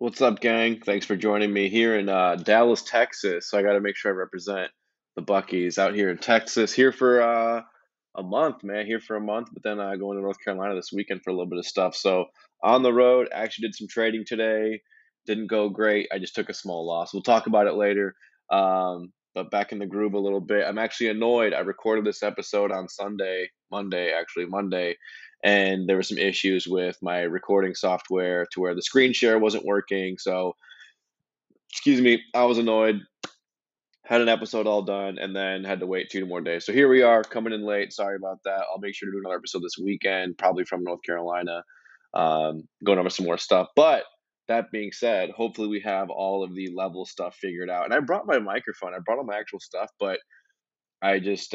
What's up, gang? Thanks for joining me here in Dallas, Texas. So I got to make sure I represent the Buc-ee's out here in Texas. Here for a month, man. Here for a month, but then going to North Carolina this weekend for a little bit of stuff. So on the road, actually did some trading today. Didn't go great. I just took a small loss. We'll talk about it later. But back in the groove a little bit. I'm actually annoyed. I recorded this episode on Monday, and there were some issues with my recording software to where the screen share wasn't working. So, I was annoyed, had an episode all done, and then had to wait 2 more days. So here we are, coming in late. Sorry about that. I'll make sure to do another episode this weekend, probably from North Carolina, going over some more stuff. But that being said, hopefully we have all of the level stuff figured out. And I brought my microphone. I brought all my actual stuff, but I just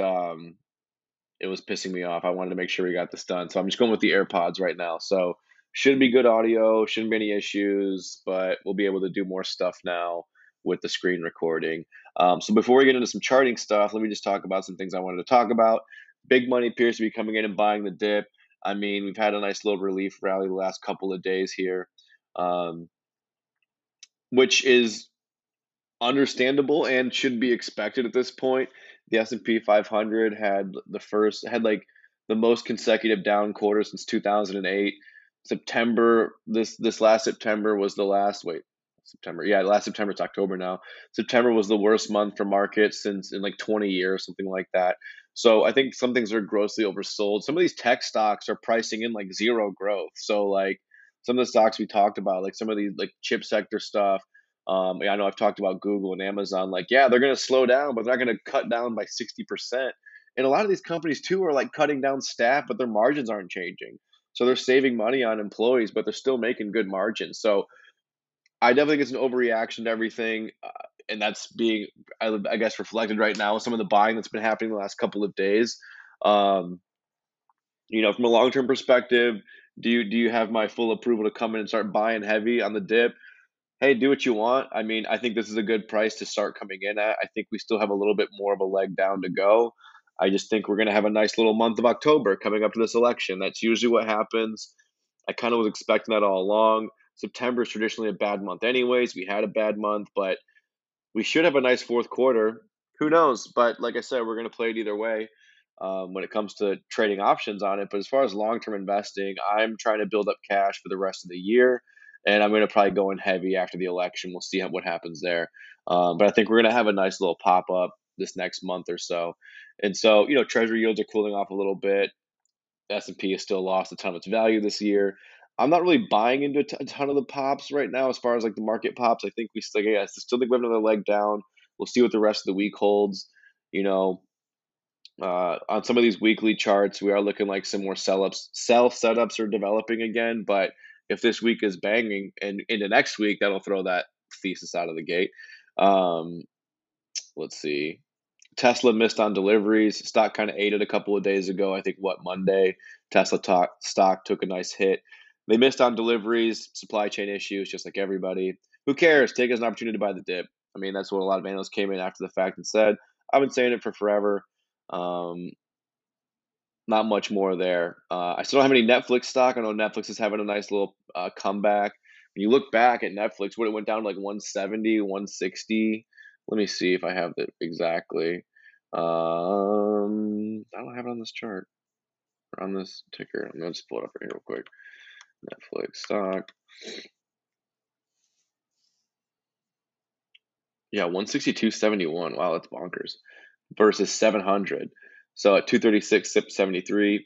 it was pissing me off. I wanted to make sure we got this done. So I'm just going with the AirPods right now. So should be good audio, shouldn't be any issues, but we'll be able to do more stuff now with the screen recording. So before we get into some charting stuff, let me just talk about some things I wanted to talk about. Big money appears to be coming in and buying the dip. I mean, we've had a nice little relief rally the last couple of days here. Which is understandable and should be expected at this point. The S&P 500 had like the most consecutive down quarter since 2008. Last September, it's October now. September was the worst month for markets since in like 20 years, something like that. So I think some things are grossly oversold. Some of these tech stocks are pricing in like zero growth. So like, some of the stocks we talked about, like some of these like chip sector stuff. I know I've talked about Google and Amazon, like, yeah, they're going to slow down, but they're not going to cut down by 60%. And a lot of these companies too are like cutting down staff, but their margins aren't changing. So they're saving money on employees, but they're still making good margins. So I definitely think it's an overreaction to everything. And that's being, I guess, reflected right now with some of the buying that's been happening the last couple of days. From a long-term perspective, do you have my full approval to come in and start buying heavy on the dip? Hey, do what you want. I mean, I think this is a good price to start coming in at. I think we still have a little bit more of a leg down to go. I just think we're going to have a nice little month of October coming up to this election. That's usually what happens. I kind of was expecting that all along. September is traditionally a bad month anyways. We had a bad month, but we should have a nice fourth quarter. Who knows? But like I said, we're going to play it either way. When it comes to trading options on it. But as far as long-term investing, I'm trying to build up cash for the rest of the year, and I'm going to probably go in heavy after the election. We'll see what happens there. But I think we're going to have a nice little pop-up this next month or so. And so, treasury yields are cooling off a little bit. S&P has still lost a ton of its value this year. I'm not really buying into a ton of the pops right now as far as like the market pops. I still think we have another leg down. We'll see what the rest of the week holds. On some of these weekly charts, we are looking like some more sell setups are developing again. But if this week is banging and into next week, that'll throw that thesis out of the gate. Let's see. Tesla missed on deliveries. Stock kind of ate it a couple of days ago. I think Monday, Tesla stock took a nice hit. They missed on deliveries, supply chain issues, just like everybody. Who cares? Take it as an opportunity to buy the dip. I mean, that's what a lot of analysts came in after the fact and said. I've been saying it for forever. Not much more there. I still don't have any Netflix stock. I know Netflix is having a nice little comeback. When you look back at Netflix, what it went down to like 170, 160. Let me see if I have it exactly. I don't have it on this chart or on this ticker. I'm gonna just pull it up right here real quick. Netflix stock. Yeah, 162.71. Wow, that's bonkers. Versus 700. So at 236.73,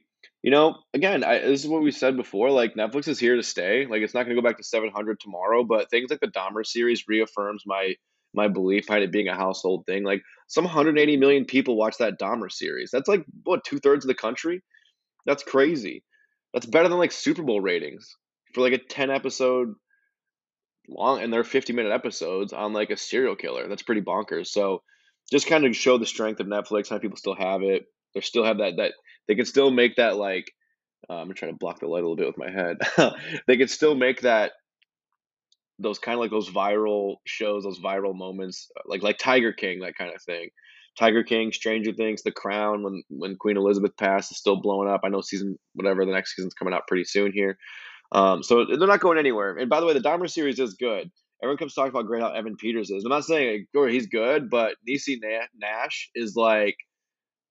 again, this is what we said before, like Netflix is here to stay. Like it's not going to go back to 700 tomorrow, but things like the Dahmer series reaffirms my belief behind it being a household thing. Like some 180 million people watch that Dahmer series. That's like what, 2/3 of the country? That's crazy. That's better than like Super Bowl ratings for like a 10 episode long, and they're 50-minute episodes on like a serial killer. That's pretty bonkers. So just kind of show the strength of Netflix, how people still have it. They still have that they can still make that like, I'm trying to block the light a little bit with my head. They can still make that, those kind of like those viral shows, those viral moments, like Tiger King, that kind of thing. Tiger King, Stranger Things, The Crown, when Queen Elizabeth passed, is still blowing up. I know the next season's coming out pretty soon here. So they're not going anywhere. And by the way, the Dahmer series is good. Everyone comes talking about great how Evan Peters is. I'm not saying he's good, but Niecy Nash is like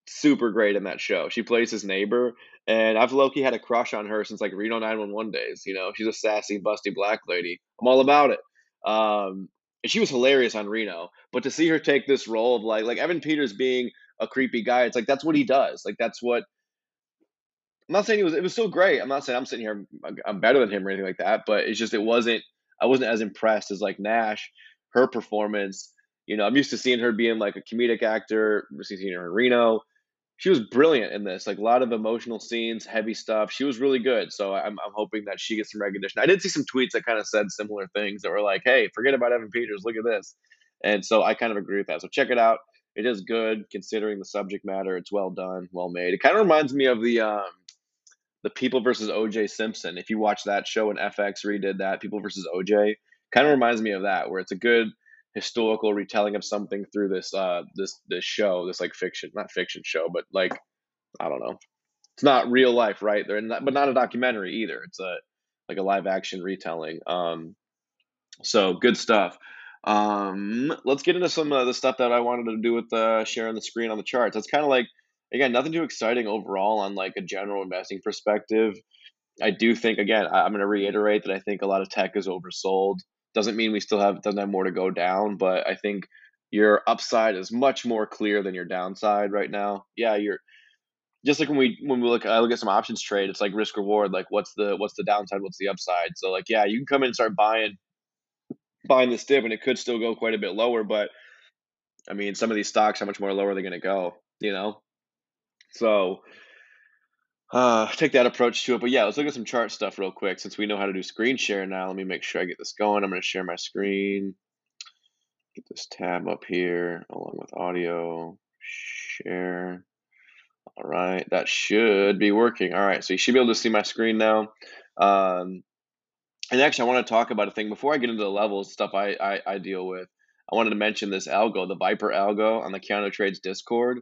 super great in that show. She plays his neighbor, and I've low-key had a crush on her since like Reno 911 days. You know, she's a sassy, busty black lady. I'm all about it. And she was hilarious on Reno, but to see her take this role of like Evan Peters being a creepy guy, it's like that's what he does. Like that's what. I'm not saying it was still great. I'm not saying I'm sitting here, I'm better than him or anything like that. But it's just I wasn't as impressed as like Nash, her performance. You know, I'm used to seeing her being like a comedic actor. We're seeing her in Reno. She was brilliant in this. Like a lot of emotional scenes, heavy stuff. She was really good. So I'm hoping that she gets some recognition. I did see some tweets that kind of said similar things that were like, "Hey, forget about Evan Peters. Look at this." And so I kind of agree with that. So check it out. It is good considering the subject matter. It's well done, well made. It kind of reminds me of the People versus O.J. Simpson. If you watch that show and FX redid that, People versus O.J., kind of reminds me of that, where it's a good historical retelling of something through this show, this like fiction, not fiction show, but like, I don't know. It's not real life, right? But not a documentary either. It's like a live action retelling. So good stuff. Let's get into some of the stuff that I wanted to do with sharing the screen on the charts. That's kind of like, again, nothing too exciting overall on like a general investing perspective. I do think, again, I'm going to reiterate that I think a lot of tech is oversold. Doesn't mean doesn't have more to go down, but I think your upside is much more clear than your downside right now. Yeah, you're just like when we look at some options trade, it's like risk reward. Like what's the downside? What's the upside? So like, yeah, you can come in and start buying this dip and it could still go quite a bit lower, but I mean, some of these stocks, how much more lower are they going to go? You know? So take that approach to it. But yeah, let's look at some chart stuff real quick. Since we know how to do screen share now, let me make sure I get this going. I'm going to share my screen. Get this tab up here along with audio. Share. All right. That should be working. All right. So you should be able to see my screen now. And actually, I want to talk about a thing. Before I get into the levels stuff I deal with, I wanted to mention this algo, the Viper algo on the Counter Trades Discord.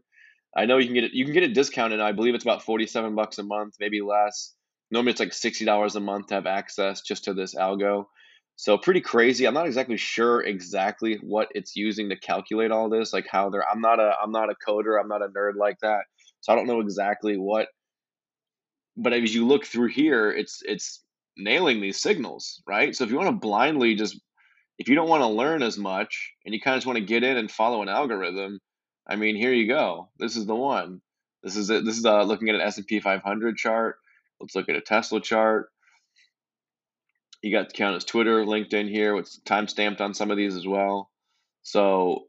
I know you can get it discounted. I believe it's about $47 a month, maybe less. Normally it's like $60 a month to have access just to this algo. So pretty crazy. I'm not exactly sure exactly what it's using to calculate all this, like how they're. I'm not a coder. I'm not a nerd like that. So I don't know exactly what. But as you look through here, it's nailing these signals, right? So if you want to blindly just, if you don't want to learn as much and you kind of just want to get in and follow an algorithm. I mean, here you go. This is the one. This is it. This is looking at an S&P 500 chart. Let's look at a Tesla chart. You got to count as Twitter, LinkedIn here. It's time stamped on some of these as well. So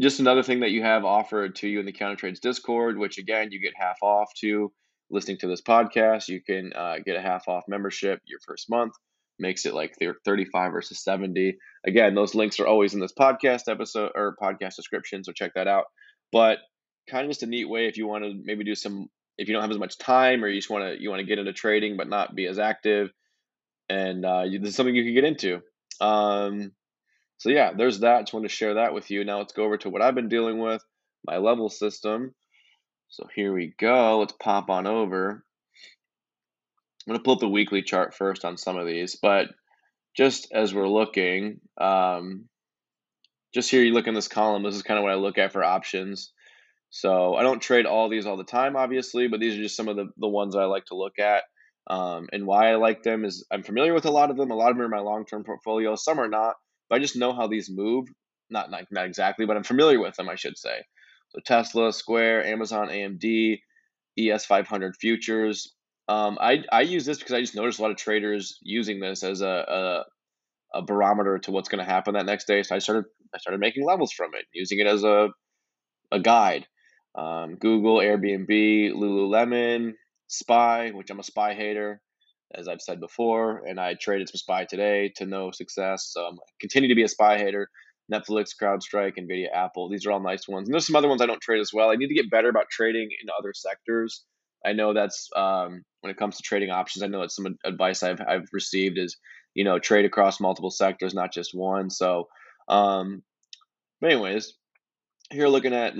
just another thing that you have offered to you in the Counter Trades Discord, which, again, you get half off to listening to this podcast. You can get a half off membership your first month. Makes it like 35 versus 70. Again, those links are always in this podcast episode or podcast description, so check that out. But kind of just a neat way if you want to maybe do some, if you don't have as much time or you just want to get into trading but not be as active, and this is something you can get into. So yeah, there's that. Just want to share that with you. Now let's go over to what I've been dealing with, my level system. So here we go. Let's pop on over. I'm going to pull up the weekly chart first on some of these, but just as we're looking, just here you look in this column, this is kind of what I look at for options. So I don't trade all these all the time, obviously, but these are just some of the ones that I like to look at. And why I like them is I'm familiar with a lot of them. A lot of them are in my long-term portfolio. Some are not, but I just know how these move. Not exactly, but I'm familiar with them, I should say. So Tesla, Square, Amazon, AMD, ES500 futures. I use this because I just noticed a lot of traders using this as a barometer to what's going to happen that next day. So I started making levels from it, using it as a guide. Google, Airbnb, Lululemon, SPY, which I'm a SPY hater, as I've said before, and I traded some SPY today to no success. So I continue to be a SPY hater. Netflix, CrowdStrike, NVIDIA, Apple. These are all nice ones. And there's some other ones I don't trade as well. I need to get better about trading in other sectors. I know that's when it comes to trading options, I know that's some advice I've received is, you know, trade across multiple sectors, not just one. So anyways, here looking at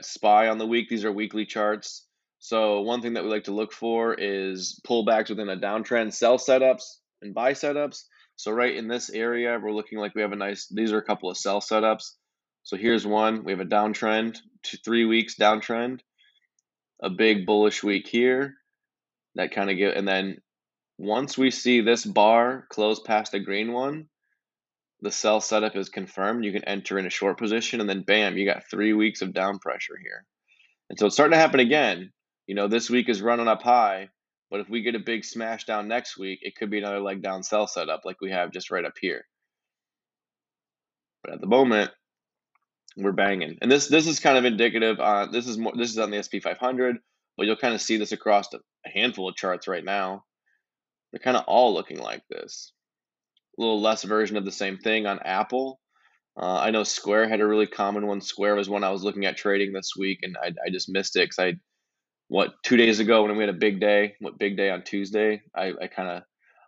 SPY on the week. These are weekly charts. So one thing that we like to look for is pullbacks within a downtrend, sell setups, and buy setups. So right in this area, we're looking like we have a nice, these are a couple of sell setups. So here's one, we have a downtrend, 2-3 weeks downtrend, a big bullish week here. That kind of give, and then once we see this bar close past the green one, the sell setup is confirmed. You can enter in a short position, and then bam, you got 3 weeks of down pressure here. And so it's starting to happen again. You know, this week is running up high, but if we get a big smash down next week, it could be another leg down sell setup like we have just right up here. But at the moment, we're banging. And this is kind of indicative on, this is on the S&P 500, but you'll kind of see this across a handful of charts right now. They're kind of all looking like this. A little less version of the same thing on Apple. I know Square had a really common one. Square was one I was looking at trading this week, and I just missed it because 2 days ago when we had a big day, on Tuesday, I'm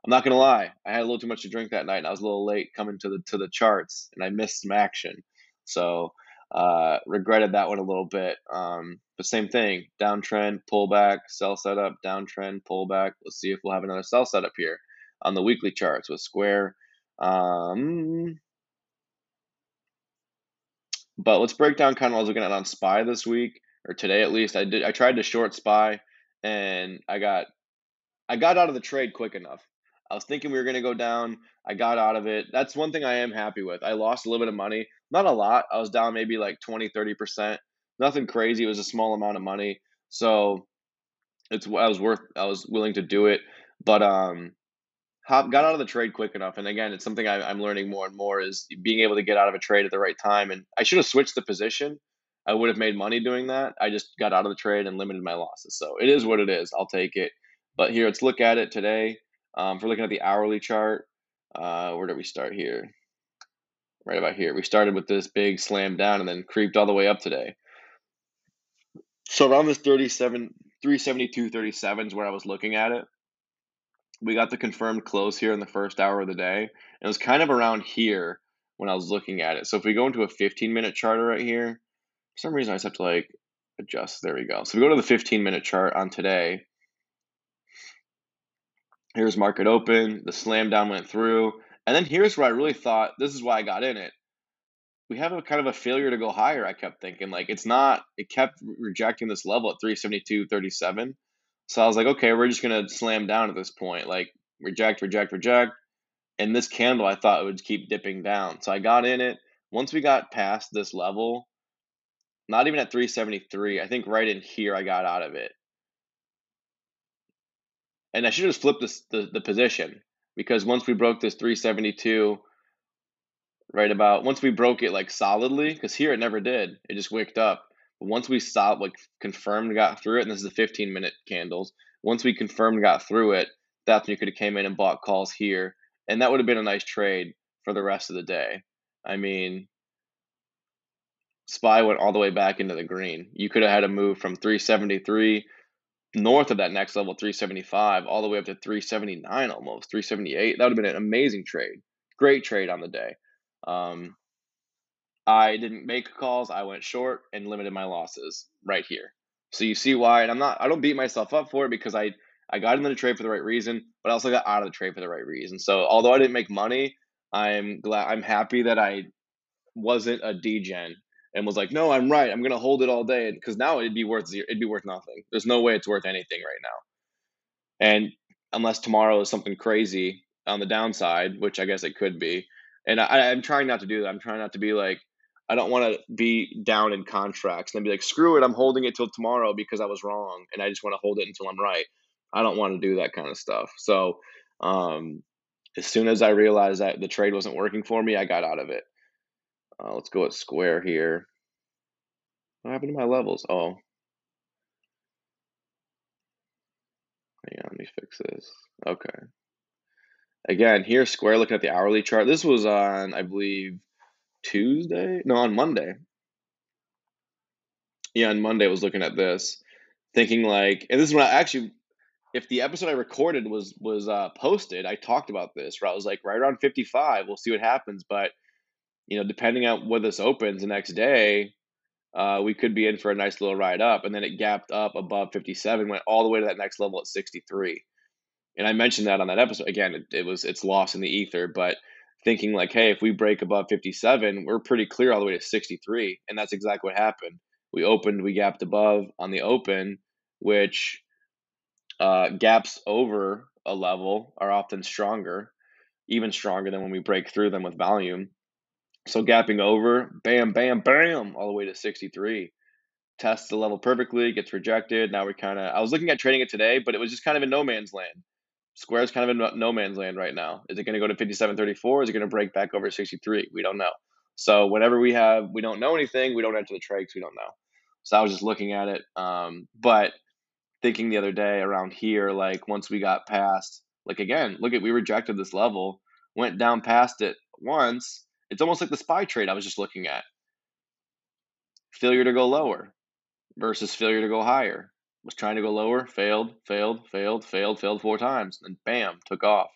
not gonna lie, I had a little too much to drink that night, and I was a little late coming to the charts, and I missed some action, so regretted that one a little bit. But same thing, downtrend, pullback, sell setup, downtrend, pullback. Let's see if we'll have another sell setup here on the weekly charts with Square. But let's break down kind of what I was looking at on SPY this week, or today at least. I tried to short SPY, and I got out of the trade quick enough. I was thinking we were going to go down. I got out of it. That's one thing I am happy with. I lost a little bit of money. Not a lot. I was down maybe like 20, 30%. Nothing crazy. It was a small amount of money. So I was willing to do it. But got out of the trade quick enough. And again, it's something I'm learning more and more, is being able to get out of a trade at the right time. And I should have switched the position. I would have made money doing that. I just got out of the trade and limited my losses. So it is what it is. I'll take it. But here, let's look at it today. If we're looking at the hourly chart, where did we start here? Right about here. We started with this big slam down and then creeped all the way up today. So around this 372.37 is where I was looking at it. We got the confirmed close here in the first hour of the day. And it was kind of around here when I was looking at it. So if we go into a 15-minute chart right here, for some reason I just have to adjust. There we go. So if we go to the 15-minute chart on today, here's market open, the slam down went through. And then here's where I really thought, this is why I got in it. We have a kind of a failure to go higher, I kept thinking. It kept rejecting this level at 372.37. So I was like, okay, we're just going to slam down at this point. Reject, reject, reject. And this candle, I thought it would keep dipping down. So I got in it. Once we got past this level, not even at 373, I think right in here I got out of it. And I should just flip the position, because once we broke this 372, once we broke it solidly, because here it never did, it just wicked up. But once we stopped, confirmed, got through it, and this is the 15-minute candles. Once we confirmed, got through it, that's when you could have came in and bought calls here, and that would have been a nice trade for the rest of the day. I mean, SPY went all the way back into the green. You could have had a move from 373. North of that next level, 375, all the way up to 379 almost, 378. That would have been an amazing trade. Great trade on the day. I didn't make calls. I went short and limited my losses right here. So you see why, and I don't beat myself up for it, because I got into the trade for the right reason, but I also got out of the trade for the right reason. So although I didn't make money, I'm happy that I wasn't a degen and was like, no, I'm right, I'm gonna hold it all day, because now it'd be worth zero, it'd be worth nothing. There's no way it's worth anything right now, and unless tomorrow is something crazy on the downside, which I guess it could be. And I'm trying not to do that. I'm trying not to be like, I don't want to be down in contracts and then be like, screw it, I'm holding it till tomorrow because I was wrong, and I just want to hold it until I'm right. I don't want to do that kind of stuff. So as soon as I realized that the trade wasn't working for me, I got out of it. Let's go at Square here. What happened to my levels? Oh. Hang on, let me fix this. Okay. Again, here's Square looking at the hourly chart. This was on, I believe, Tuesday? No, on Monday. Yeah, on Monday I was looking at this, thinking and this is when I actually, if the episode I recorded was posted, I talked about this, where I was like, right around 55, we'll see what happens, but you know, depending on where this opens the next day, we could be in for a nice little ride up. And then it gapped up above 57, went all the way to that next level at 63. And I mentioned that on that episode. Again, it's lost in the ether, but thinking like, hey, if we break above 57, we're pretty clear all the way to 63. And that's exactly what happened. We gapped above on the open, which gaps over a level are often stronger, even stronger than when we break through them with volume. So gapping over, bam, bam, bam, all the way to 63. Tests the level perfectly, gets rejected. Now we're I was looking at trading it today, but it was just kind of in no man's land. Square's kind of in no man's land right now. Is it going to go to 57.34? Is it going to break back over 63? We don't know. So whenever we don't know anything, we don't enter the trade because we don't know. So I was just looking at it. But thinking the other day around here, like once we got past, like again, we rejected this level, went down past it once. It's almost like the SPY trade I was just looking at. Failure to go lower versus failure to go higher. Was trying to go lower, failed 4 times, and bam, took off.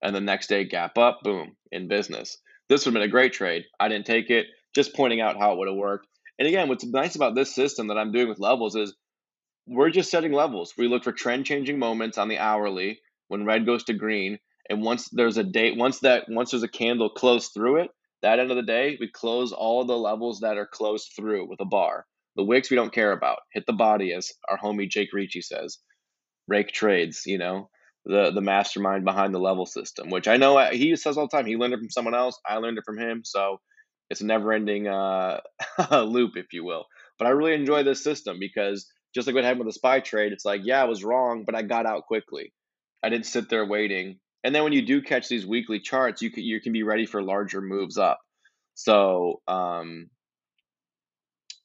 And the next day, gap up, boom, in business. This would have been a great trade. I didn't take it, just pointing out how it would have worked. And again, what's nice about this system that I'm doing with levels is we're just setting levels. We look for trend-changing moments on the hourly when red goes to green, and once there's a candle close through it, that end of the day, we close all the levels that are closed through with a bar. The wicks we don't care about. Hit the body, as our homie Jake Ricci says. Rake trades, the mastermind behind the level system, which I know he says all the time. He learned it from someone else. I learned it from him. So it's a never-ending loop, if you will. But I really enjoy this system because just like what happened with the SPY trade, it's like, yeah, I was wrong, but I got out quickly. I didn't sit there waiting. And then when you do catch these weekly charts, you can be ready for larger moves up. So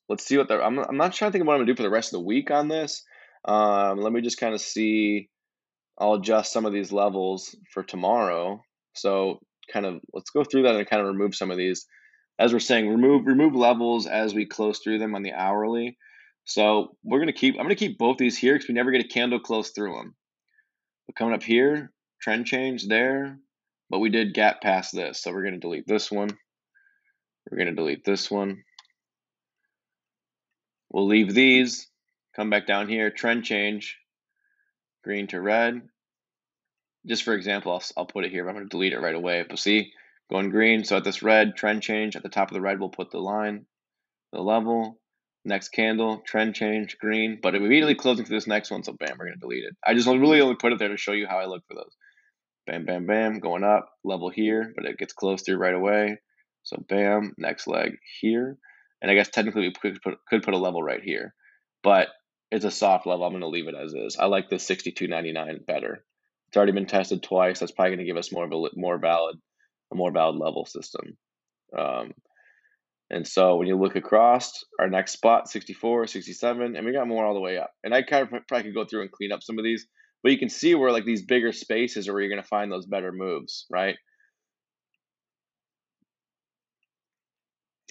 let's see what I'm not trying to think of what I'm going to do for the rest of the week on this. Let me just kind of see. I'll adjust some of these levels for tomorrow. So let's go through that and kind of remove some of these. As we're saying, remove levels as we close through them on the hourly. So I'm going to keep both these here because we never get a candle close through them. But coming up here, trend change there. But we did gap past this. So we're going to delete this one. We're going to delete this one. We'll leave these, come back down here, trend change, green to red. Just for example, I'll put it here, but I'm going to delete it right away. But see, going green, so at this red, trend change. At the top of the red, we'll put the line, the level, next candle, trend change, green. But I'm immediately closing for this next one, so bam, we're going to delete it. I just really only put it there to show you how I look for those. Bam, bam, bam, going up, level here, but it gets closed through right away. So bam, next leg here. And I guess technically we could put a level right here, but it's a soft level. I'm going to leave it as is. I like this 62.99 better. It's already been tested twice. That's probably going to give us a more valid level system. And so when you look across our next spot, 64, 67, and we got more all the way up. And I probably could go through and clean up some of these, but you can see where like these bigger spaces are where you're going to find those better moves, right?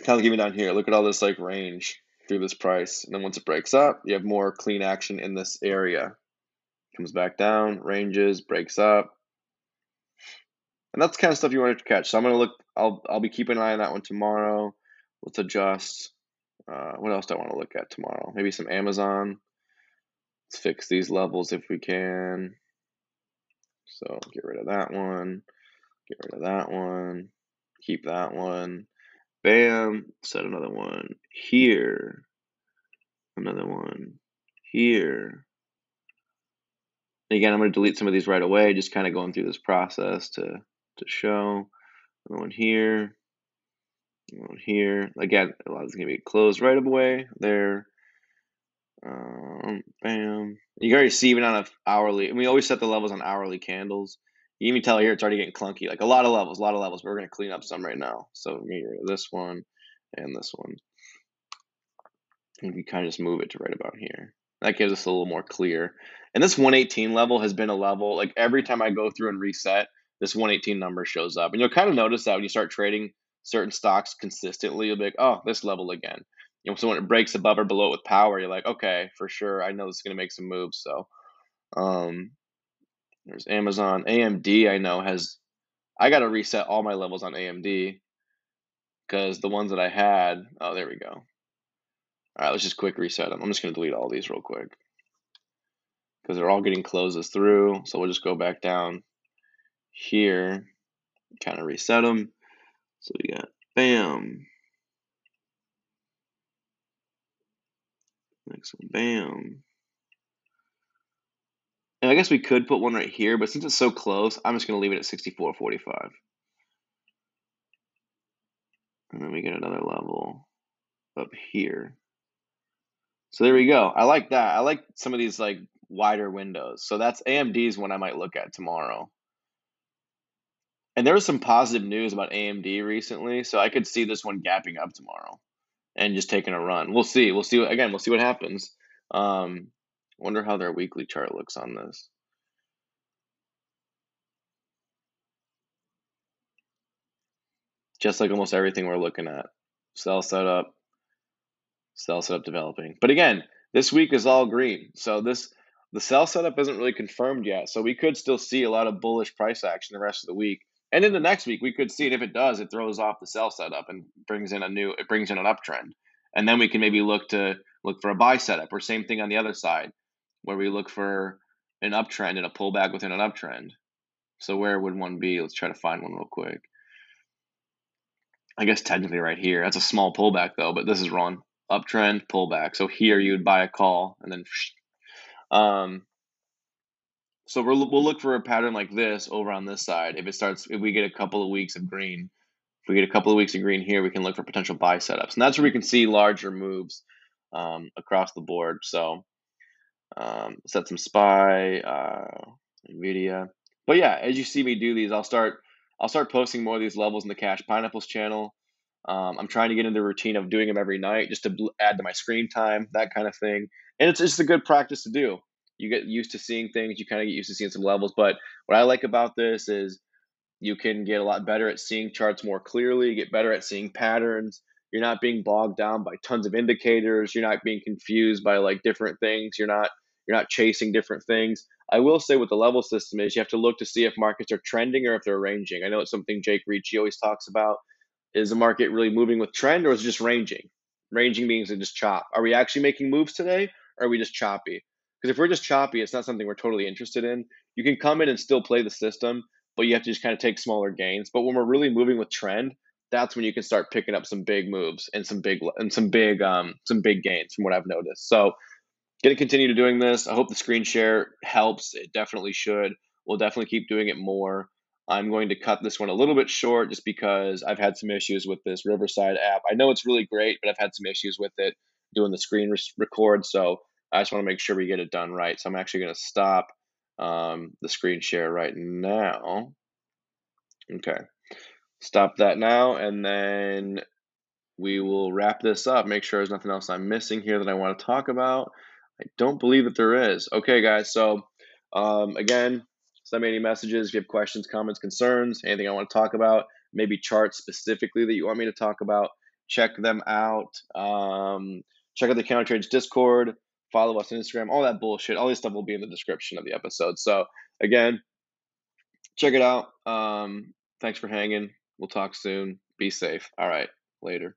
Kind of giving down here, look at all this like range through this price, and then once it breaks up, you have more clean action in this area. Comes back down, ranges, breaks up, and that's the kind of stuff you want to catch. So I'm gonna look. I'll be keeping an eye on that one tomorrow. Let's adjust. What else do I want to look at tomorrow? Maybe some Amazon. Let's fix these levels if we can. So get rid of that one. Get rid of that one. Keep that one. Bam, set another one here, another one here. And again, I'm going to delete some of these right away, just kind of going through this process to show. Another one here, another one here. Again, a lot of this is going to be closed right away there. Bam. You can already see even on an hourly, and we always set the levels on hourly candles. You can even tell here it's already getting clunky. Like a lot of levels. But we're going to clean up some right now. So we're going to get rid of this one and this one. And we kind of just move it to right about here. That gives us a little more clear. And this 118 level has been a level. Like every time I go through and reset, this 118 number shows up. And you'll kind of notice that when you start trading certain stocks consistently, you'll be like, oh, this level again. You know, so when it breaks above or below it with power, you're like, okay, for sure. I know this is going to make some moves. So, there's Amazon. AMD, I know, I got to reset all my levels on AMD because the ones that I had, oh, there we go. All right, let's just quick reset them. I'm just going to delete all these real quick. because they're all getting closes through. So we'll just go back down here, kind of reset them. So we got bam. Next one, bam. And I guess we could put one right here, but since it's so close, I'm just going to leave it at 64.45. And then we get another level up here. So there we go. I like that. I like some of these like wider windows. So that's AMD's one I might look at tomorrow. And there was some positive news about AMD recently, so I could see this one gapping up tomorrow and just taking a run. We'll see. We'll see. Again, we'll see what happens. Wonder how their weekly chart looks on this. Just like almost everything we're looking at. Sell setup developing. But again, this week is all green. So the sell setup isn't really confirmed yet. So we could still see a lot of bullish price action the rest of the week. And then the next week we could see it. If it does, it throws off the sell setup and brings in an uptrend. And then we can maybe look for a buy setup, or same thing on the other side where we look for an uptrend and a pullback within an uptrend. So where would one be? Let's try to find one real quick. I guess technically right here. That's a small pullback though, but this is wrong. Uptrend, pullback. So here you would buy a call and then so we'll look for a pattern like this over on this side. If we get a couple of weeks of green, here, we can look for potential buy setups. And that's where we can see larger moves across the board. So set some SPY, NVIDIA. But yeah, as you see me do these, I'll start posting more of these levels in the Cash Pineapples channel. I'm trying to get into the routine of doing them every night just to add to my screen time, that kind of thing. And it's just a good practice to do. You get used to seeing things. You kind of get used to seeing some levels. But what I like about this is you can get a lot better at seeing charts more clearly, get better at seeing patterns. You're not being bogged down by tons of indicators. You're not being confused by like different things. You're not chasing different things. I will say what the level system is, you have to look to see if markets are trending or if they're ranging. I know it's something Jake Ricci always talks about. Is the market really moving with trend, or is it just ranging? Ranging means it just chop. Are we actually making moves today, or are we just choppy? Because if we're just choppy, it's not something we're totally interested in. You can come in and still play the system, but you have to just kind of take smaller gains. But when we're really moving with trend, that's when you can start picking up some big moves and some big gains from what I've noticed. So going to continue doing this. I hope the screen share helps. It definitely should. We'll definitely keep doing it more. I'm going to cut this one a little bit short just because I've had some issues with this Riverside app. I know it's really great, but I've had some issues with it doing the screen record. So I just want to make sure we get it done right. So I'm actually going to stop the screen share right now. Okay. Stop that now. And then we will wrap this up. Make sure there's nothing else I'm missing here that I want to talk about. I don't believe that there is. Okay, guys. So again, send me any messages if you have questions, comments, concerns, anything I want to talk about, maybe charts specifically that you want me to talk about. Check them out. Check out the Counter Trades Discord. Follow us on Instagram. All that bullshit. All this stuff will be in the description of the episode. So, again, check it out. Thanks for hanging. We'll talk soon. Be safe. All right. Later.